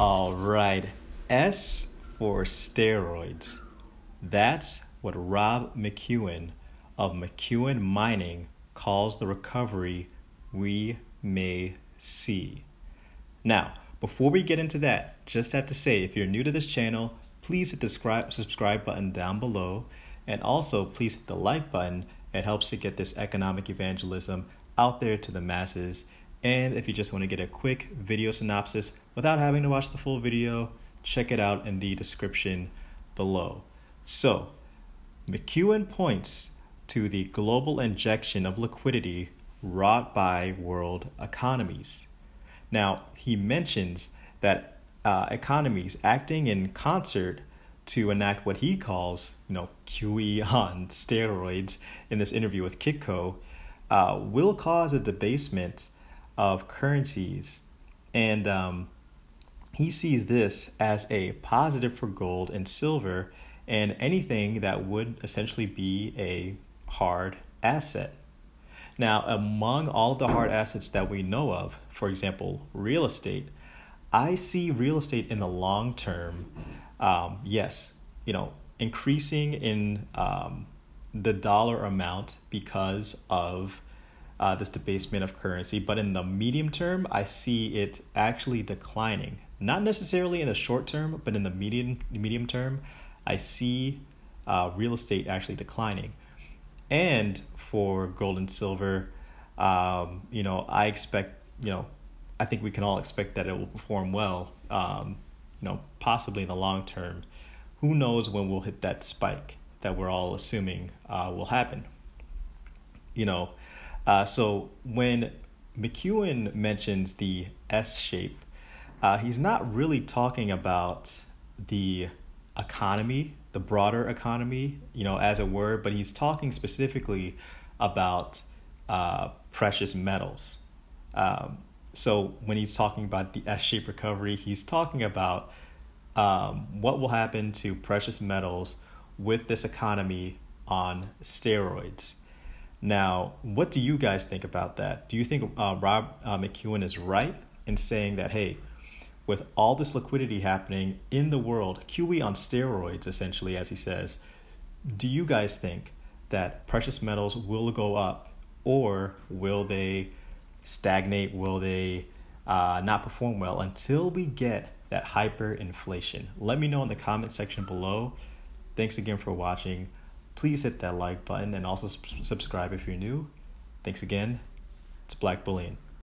All right, S for steroids. That's what Rob McEwen of McEwen Mining calls the recovery we may see. Now, before we get into that, just have to say, if you're new to this channel, please hit the subscribe button down below, and also please hit the like button. It helps to get this economic evangelism out there to the masses. And if you just want to get a quick video synopsis without having to watch the full video, check it out in the description below. So, McEwen points to the global injection of liquidity wrought by world economies. Now, he mentions that economies acting in concert to enact what he calls, QE on steroids in this interview with Kitco, will cause a debasement of currencies. And he sees this as a positive for gold and silver and anything that would essentially be a hard asset. Now, among all of the hard assets that we know of, for example, real estate, I see real estate in the long term, yes, increasing in the dollar amount because of this debasement of currency. But in the medium term, I see it actually declining. Not necessarily in the short term, but in the medium term, I see real estate actually declining. And for gold and silver, I expect, I think we can all expect that it will perform well, possibly in the long term. Who knows when we'll hit that spike that we're all assuming will happen, So when McEwen mentions the S shape, he's not really talking about the economy, the broader economy, as it were, but he's talking specifically about precious metals. So when he's talking about the S-shaped recovery, he's talking about what will happen to precious metals with this economy on steroids. Now, what do you guys think about that? Do you think Rob McEwen is right in saying that, hey, with all this liquidity happening in the world, QE on steroids, essentially, as he says, do you guys think that precious metals will go up, or will they stagnate? Will they not perform well until we get that hyperinflation? Let me know in the comment section below. Thanks again for watching. Please hit that like button and also subscribe if you're new. Thanks again. It's Black Bullion.